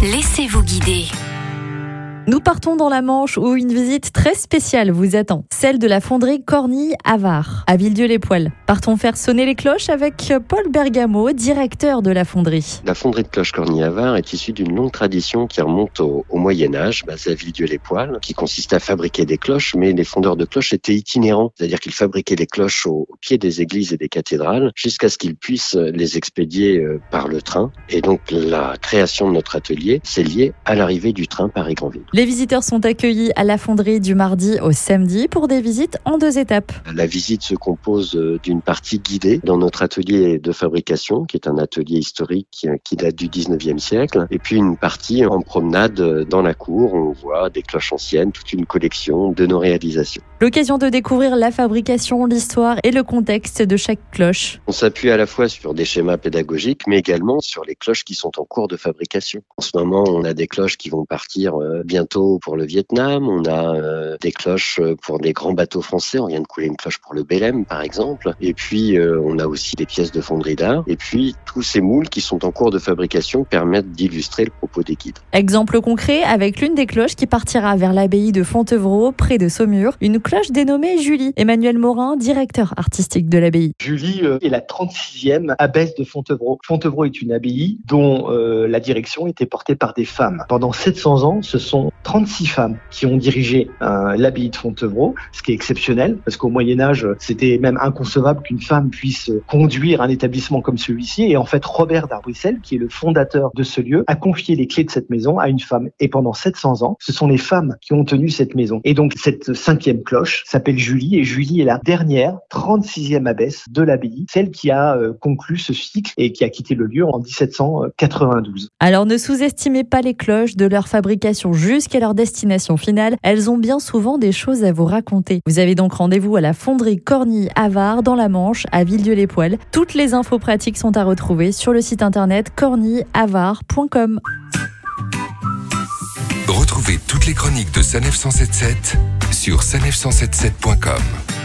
Laissez-vous guider. Nous partons dans la Manche où une visite très spéciale vous attend, celle de la fonderie Cornille Havard à Villedieu-les-Poêles. Partons faire sonner les cloches avec Paul Bergamo, directeur de la fonderie. La fonderie de cloches Cornille Havard est issue d'une longue tradition qui remonte au Moyen-Âge, basée à Villedieu-les-Poêles, qui consistait à fabriquer des cloches, mais les fondeurs de cloches étaient itinérants, c'est-à-dire qu'ils fabriquaient les cloches au pied des églises et des cathédrales jusqu'à ce qu'ils puissent les expédier par le train. Et donc la création de notre atelier s'est liée à l'arrivée du train Paris-Granville. Les visiteurs sont accueillis à la fonderie du mardi au samedi pour des visites en deux étapes. La visite se compose d'une partie guidée dans notre atelier de fabrication, qui est un atelier historique qui date du 19e siècle, et puis une partie en promenade dans la cour. On voit des cloches anciennes, toute une collection de nos réalisations. L'occasion de découvrir la fabrication, l'histoire et le contexte de chaque cloche. On s'appuie à la fois sur des schémas pédagogiques, mais également sur les cloches qui sont en cours de fabrication. En ce moment, on a des cloches qui vont partir bientôt pour le Vietnam, on a des cloches pour des grands bateaux français, on vient de couler une cloche pour le Belem par exemple, et puis on a aussi des pièces de fonderie d'art, et puis tous ces moules qui sont en cours de fabrication permettent d'illustrer le propos des guides. Exemple concret avec l'une des cloches qui partira vers l'abbaye de Fontevraud, près de Saumur, une cloche dénommée Julie. Emmanuel Morin, directeur artistique de l'abbaye. Julie est la 36e abbesse de Fontevraud. Fontevraud est une abbaye dont la direction était portée par des femmes. Pendant 700 ans, ce sont 36 femmes qui ont dirigé l'abbaye de Fontevraud, ce qui est exceptionnel parce qu'au Moyen-Âge, c'était même inconcevable qu'une femme puisse conduire un établissement comme celui-ci. Et en fait, Robert d'Arbrissel, qui est le fondateur de ce lieu, a confié les clés de cette maison à une femme. Et pendant 700 ans, ce sont les femmes qui ont tenu cette maison. Et donc, cette 5e cloche s'appelle Julie, et Julie est la dernière 36e abbesse de l'abbaye, celle qui a conclu ce cycle et qui a quitté le lieu en 1792. Alors, ne sous-estimez pas les cloches, de leur fabrication jusqu'à leur destination finale, elles ont bien souvent des choses à vous raconter. Vous avez donc rendez-vous à la fonderie Cornille Havard dans la Manche, à Villedieu-les-Poêles. Toutes les infos pratiques sont à retrouver sur le site internet cornillehavard.com. Retrouvez toutes les chroniques de SANEF 1077 sur sanef1077.com.